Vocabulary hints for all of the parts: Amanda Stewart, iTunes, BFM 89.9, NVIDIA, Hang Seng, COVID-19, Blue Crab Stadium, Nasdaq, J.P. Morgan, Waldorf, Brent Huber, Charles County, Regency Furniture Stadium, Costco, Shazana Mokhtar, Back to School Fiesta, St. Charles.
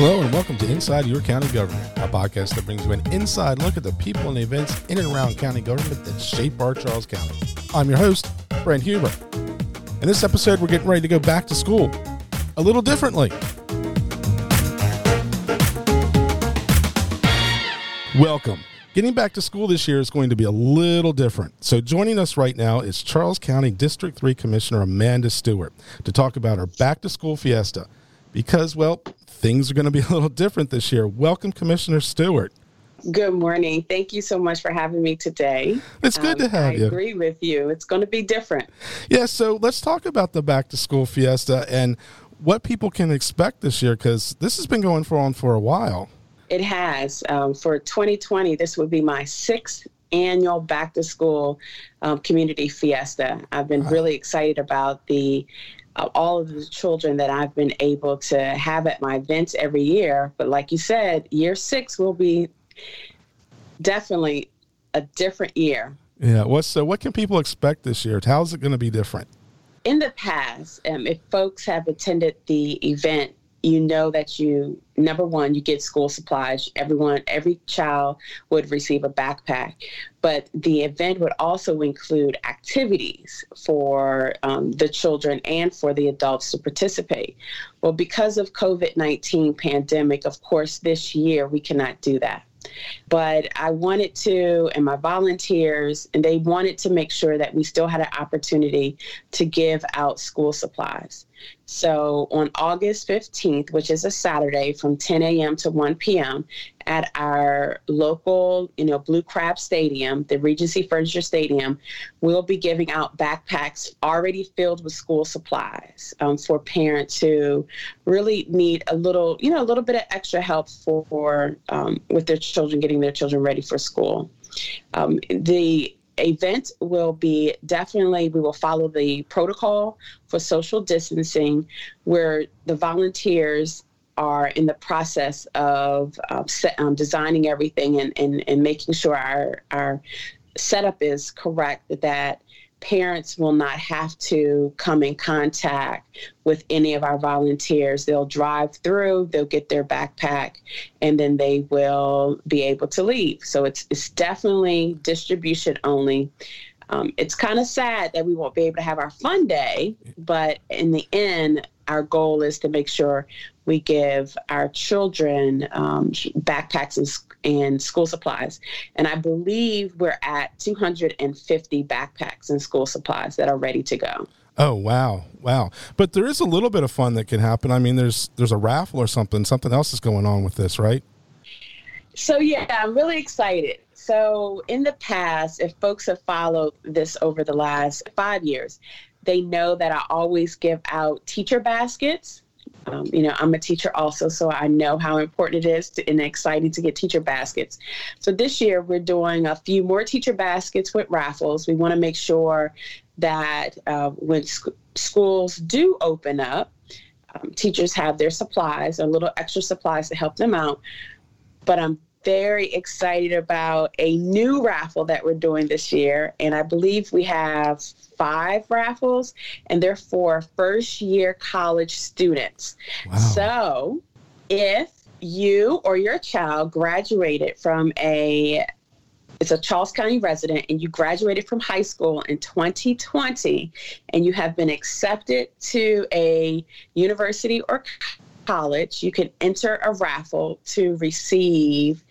Hello and welcome to Inside Your County Government, a podcast that brings you an inside look at the people and events in and around county government that shape our Charles County. I'm your host, Brent Huber. In this episode, we're getting ready to go back to school a little differently. Welcome. Getting back to school this year is going to be a little different. So joining us right now is Charles County District 3 Commissioner Amanda Stewart to talk about our back to school fiesta because, well, things are going to be a little different this year. Welcome, Commissioner Stewart. Good morning. Thank you so much for having me today. It's good to have you. I agree with you. It's going to be different. Yeah, so let's talk about the back-to-school fiesta and what people can expect this year, because this has been going on for a while. It has. For 2020, this would be my sixth annual back-to-school community fiesta. I've been really excited about the all of the children that I've been able to have at my events every year. But like you said, year six will be definitely a different year. Yeah. So what can people expect this year? How's it going to be different? In the past, if folks have attended the event, you know that number one, you get school supplies. Every child would receive a backpack, but the event would also include activities for the children and for the adults to participate. Well, because of COVID-19 pandemic, of course, this year we cannot do that. But I wanted to, and my volunteers, and they wanted to make sure that we still had an opportunity to give out school supplies. So on August 15th, which is a Saturday from 10 a.m. to 1 p.m. at our local, Blue Crab Stadium, the Regency Furniture Stadium, we'll be giving out backpacks already filled with school supplies for parents who really need a little bit of extra help for with their children, getting their children ready for school. The event will be we will follow the protocol for social distancing, where the volunteers are in the process of designing everything and making sure our setup is correct, that parents will not have to come in contact with any of our volunteers. They'll drive through, they'll get their backpack, and then they will be able to leave. So it's definitely distribution only. It's kind of sad that we won't be able to have our fun day, but in the end, our goal is to make sure we give our children backpacks and school supplies. And I believe we're at 250 backpacks and school supplies that are ready to go. Oh, wow. But there is a little bit of fun that can happen. I mean, there's a raffle or something. Something else is going on with this, right? So, yeah, I'm really excited. So in the past, if folks have followed this over the last 5 years, they know that I always give out teacher baskets. I'm a teacher also, so I know how important it is and exciting to get teacher baskets. So this year we're doing a few more teacher baskets with raffles. We want to make sure that when schools do open up, teachers have their supplies, a little extra supplies to help them out. But I'm very excited about a new raffle that we're doing this year. And I believe we have 5 raffles, and they're for first-year college students. Wow. So if you or your child graduated from it's a Charles County resident, and you graduated from high school in 2020, and you have been accepted to a university or college, you can enter a raffle to receive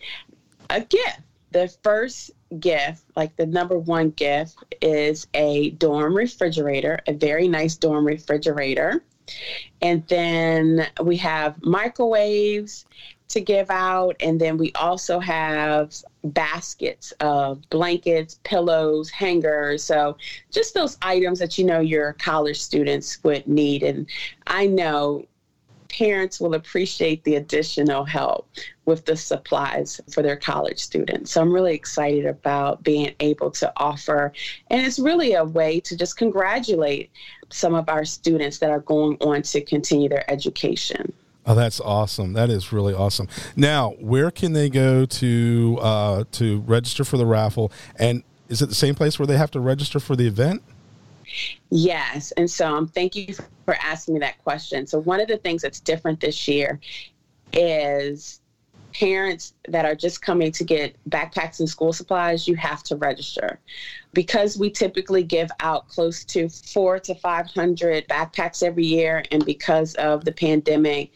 a gift. The first gift, like the number one gift, is a dorm refrigerator, a very nice dorm refrigerator. And then we have microwaves to give out. And then we also have baskets of blankets, pillows, hangers. So just those items that, your college students would need. And I know parents will appreciate the additional help with the supplies for their college students. So I'm really excited about being able to offer. And it's really a way to just congratulate some of our students that are going on to continue their education. Oh, that's awesome. That is really awesome. Now, where can they go to register for the raffle? And is it the same place where they have to register for the event? Yes. And so thank you for asking me that question. So one of the things that's different this year is parents that are just coming to get backpacks and school supplies, you have to register. Because we typically give out close to 400 to 500 backpacks every year, and because of the pandemic,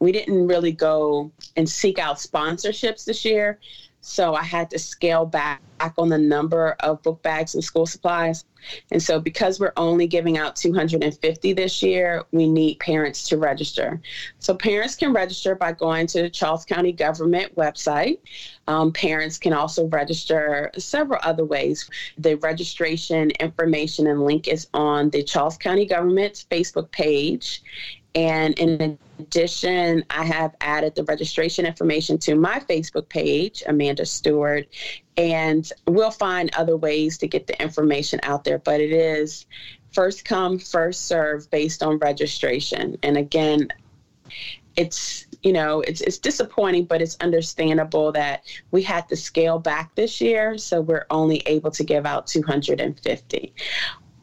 we didn't really go and seek out sponsorships this year. So I had to scale back on the number of book bags and school supplies. And so because we're only giving out 250 this year, we need parents to register. So parents can register by going to the Charles County government website. Parents can also register several other ways. The registration information and link is on the Charles County government's Facebook page. And in addition, I have added the registration information to my Facebook page, Amanda Stewart, and we'll find other ways to get the information out there. But it is first come, first serve based on registration. And again, it's disappointing, but it's understandable that we had to scale back this year. So we're only able to give out 250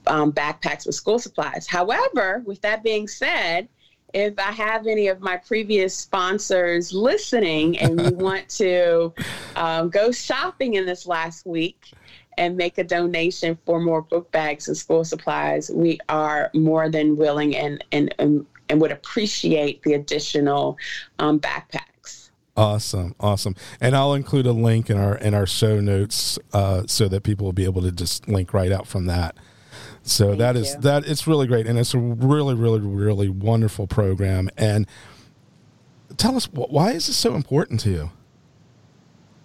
backpacks with school supplies. However, with that being said, if I have any of my previous sponsors listening and you want to go shopping in this last week and make a donation for more book bags and school supplies, we are more than willing and would appreciate the additional backpacks. Awesome. And I'll include a link in our show notes so that people will be able to just link right out from that. So that it's really great. And it's a really, really, really wonderful program. And tell us, why is this so important to you?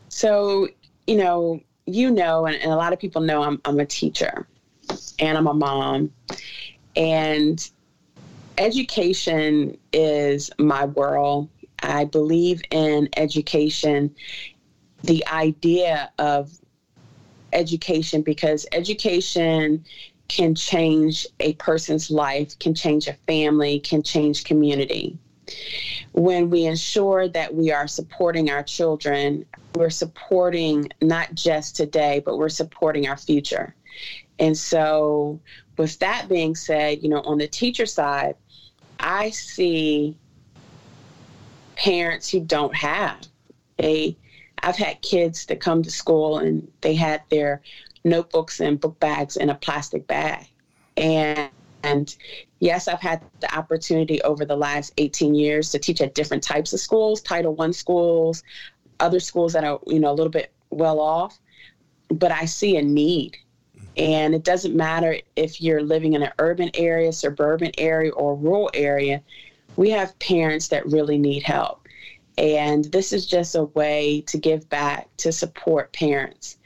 So, and a lot of people know I'm a teacher and I'm a mom, and education is my world. I believe in education, the idea of education, because education can change a person's life, can change a family, can change community. When we ensure that we are supporting our children, we're supporting not just today, but we're supporting our future. And so with that being said, on the teacher side, I see parents who don't have. I've had kids that come to school and they had their notebooks and book bags in a plastic bag. And yes, I've had the opportunity over the last 18 years to teach at different types of schools, Title I schools, other schools that are, a little bit well off, but I see a need. And it doesn't matter if you're living in an urban area, suburban area, or rural area, we have parents that really need help. And this is just a way to give back, to support parents.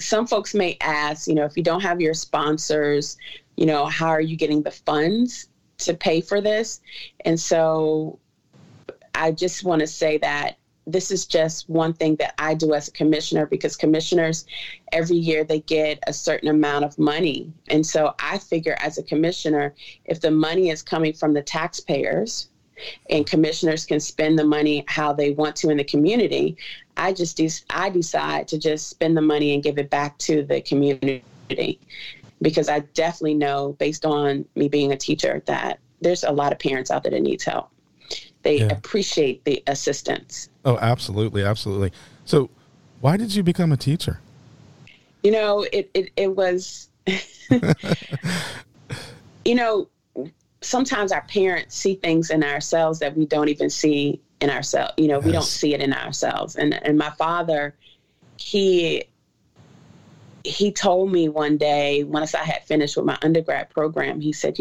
Some folks may ask, if you don't have your sponsors, how are you getting the funds to pay for this? And so I just want to say that this is just one thing that I do as a commissioner, because commissioners, every year they get a certain amount of money. And so I figure as a commissioner, if the money is coming from the taxpayers and commissioners can spend the money how they want to in the community, I decide to just spend the money and give it back to the community, because I definitely know, based on me being a teacher, that there's a lot of parents out there that needs help. They appreciate the assistance. Oh, absolutely. Absolutely. So why did you become a teacher? It was, sometimes our parents see things in ourselves that we don't even see in ourselves. Yes. We don't see it in ourselves. And my father, he told me one day, once I had finished with my undergrad program, he said,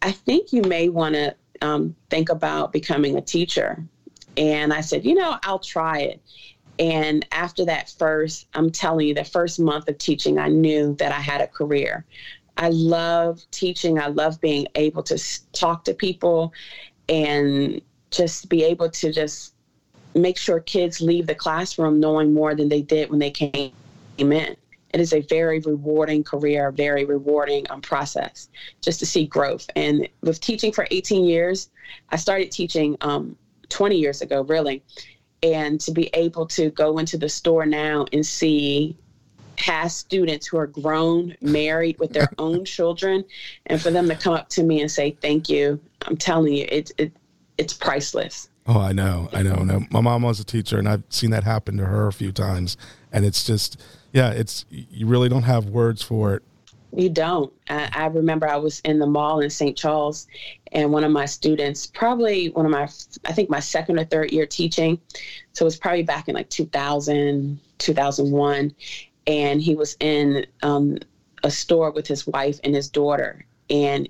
I think you may want to think about becoming a teacher. And I said, I'll try it. And after that the first month of teaching, I knew that I had a career. I love teaching. I love being able to talk to people and just be able to just make sure kids leave the classroom knowing more than they did when they came in. It is a very rewarding career, very rewarding process, just to see growth. And with teaching for 18 years, I started teaching 20 years ago, really. And to be able to go into the store now and see past students who are grown, married with their own children, and for them to come up to me and say, thank you. I'm telling you, it's priceless. Oh, I know. No, my mom was a teacher, and I've seen that happen to her a few times. And it's just, yeah, it's, you really don't have words for it. You don't. I remember I was in the mall in St. Charles, and one of my students, probably one of my, I think my second or third year teaching, so it was probably back in like 2000, 2001, and he was in a store with his wife and his daughter, and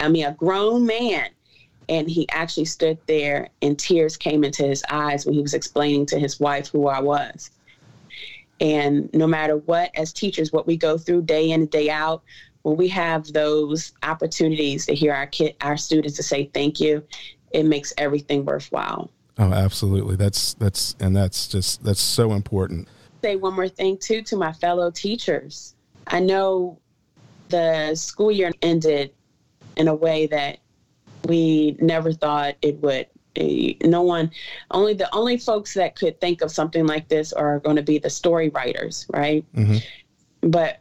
a grown man, and he actually stood there, and tears came into his eyes when he was explaining to his wife who I was. And no matter what, as teachers, what we go through day in and day out, when we have those opportunities to hear our students to say thank you, it makes everything worthwhile. Oh, absolutely. That's so important. Say one more thing too to my fellow teachers. I know the school year ended in a way that we never thought it would. The only folks that could think of something like this are going to be the story writers, right? Mm-hmm. But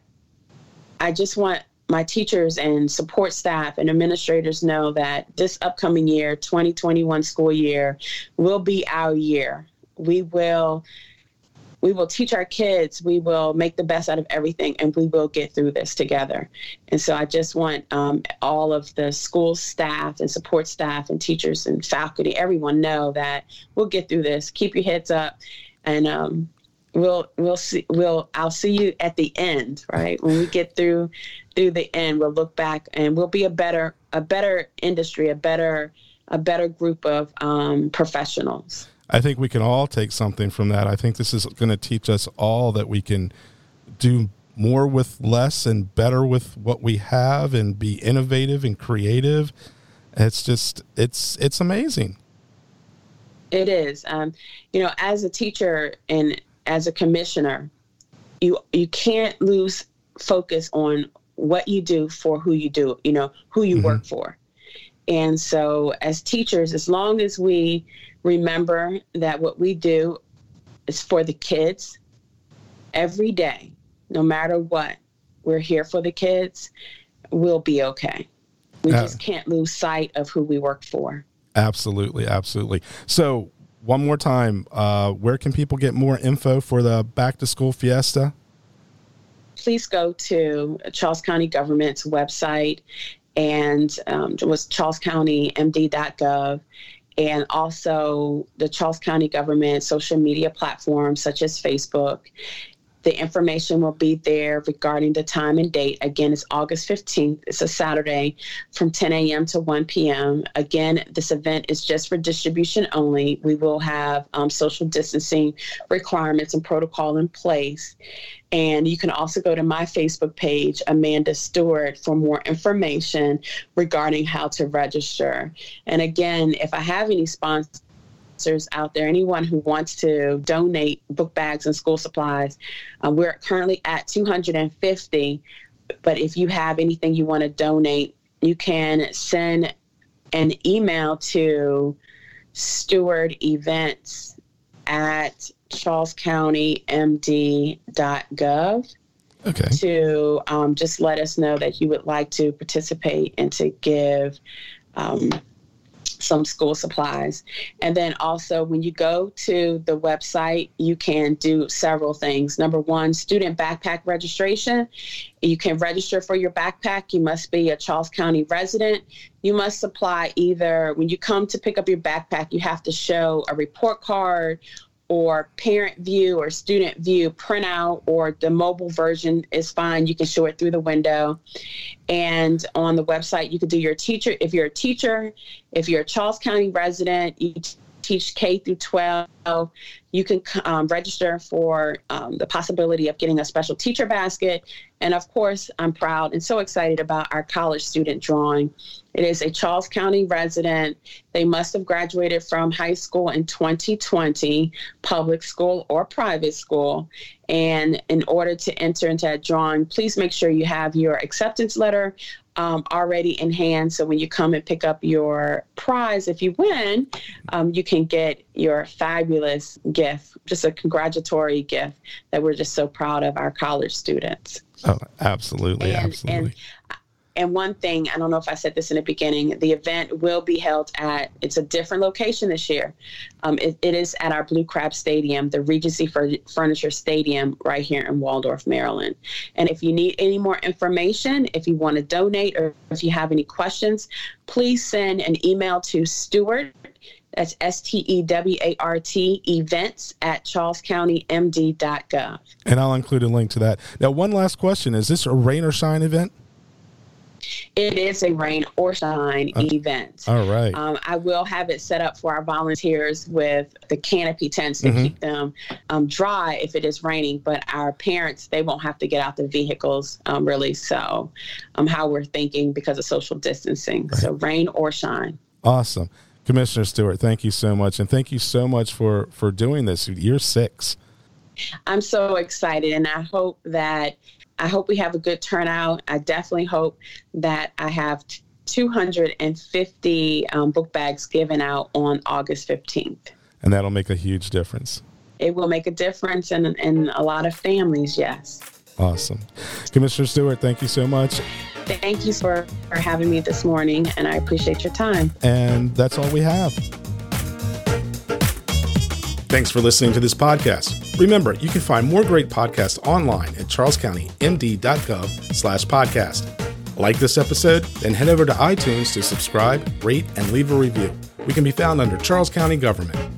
I just want my teachers and support staff and administrators know that this upcoming year, 2021 school year, will be our year. We will teach our kids, we will make the best out of everything, and we will get through this together. And so I just want all of the school staff and support staff and teachers and faculty, everyone know that we'll get through this. Keep your heads up, and I'll see you at the end, right? When we get through the end, we'll look back and we'll be a better industry, a better group of professionals. I think we can all take something from that. I think this is going to teach us all that we can do more with less and better with what we have and be innovative and creative. It's just, it's amazing. It is. As a teacher and as a commissioner, you can't lose focus on what you do for who you do, who you mm-hmm. work for. And so as teachers, as long as we remember that what we do is for the kids every day, no matter what, we're here for the kids, we'll be okay. We just can't lose sight of who we work for. Absolutely. Absolutely. So one more time, where can people get more info for the back to school fiesta? Please go to Charles County government's website, and it was charlescountymd.gov, and also the Charles County government social media platforms such as Facebook. The information will be there regarding the time and date. Again, it's August 15th. It's a Saturday from 10 a.m. to 1 p.m. Again, this event is just for distribution only. We will have social distancing requirements and protocol in place. And you can also go to my Facebook page, Amanda Stewart, for more information regarding how to register. And again, if I have any sponsors out there, anyone who wants to donate book bags and school supplies, we're currently at 250, but if you have anything you want to donate, you can send an email to stewardevents@charlescountymd.gov. Okay. To just let us know that you would like to participate and to give some school supplies. And then also, when you go to the website, you can do several things. Number one, student backpack registration. You can register for your backpack. You must be a Charles County resident. You must supply either, when you come to pick up your backpack, you have to show a report card or parent view or student view printout, or the mobile version is fine. You can show it through the window. And on the website, you can do your teacher. If you're a teacher, if you're a Charles County resident, you teach K through 12, you can register for the possibility of getting a special teacher basket. And of course, I'm proud and so excited about our college student drawing. It is a Charles County resident. They must have graduated from high school in 2020, public school or private school. And in order to enter into that drawing, please make sure you have your acceptance letter already in hand. So when you come and pick up your prize, if you win, you can get your fabulous gift, just a congratulatory gift that we're just so proud of our college students. Oh, absolutely. And one thing, I don't know if I said this in the beginning, the event will be held at, it's a different location this year. It is at our Blue Crab Stadium, the Regency Furniture Stadium right here in Waldorf, Maryland. And if you need any more information, if you want to donate, or if you have any questions, please send an email to Stewart, that's STEWART, events@charlescountymd.gov. And I'll include a link to that. Now, one last question. Is this a rain or shine event? It is a rain or shine event. All right. I will have it set up for our volunteers with the canopy tents to keep them dry if it is raining. But our parents, they won't have to get out the vehicles really. So how we're thinking because of social distancing. Right. So rain or shine. Awesome. Commissioner Stewart, thank you so much. And thank you so much for doing this. Year 6. I'm so excited, and I hope we have a good turnout. I definitely hope that I have 250 book bags given out on August 15th. And that'll make a huge difference. It will make a difference in a lot of families, yes. Awesome. Commissioner Stewart, thank you so much. Thank you for having me this morning, and I appreciate your time. And that's all we have. Thanks for listening to this podcast. Remember, you can find more great podcasts online at charlescountymd.gov/podcast. Like this episode? Then head over to iTunes to subscribe, rate, and leave a review. We can be found under Charles County Government.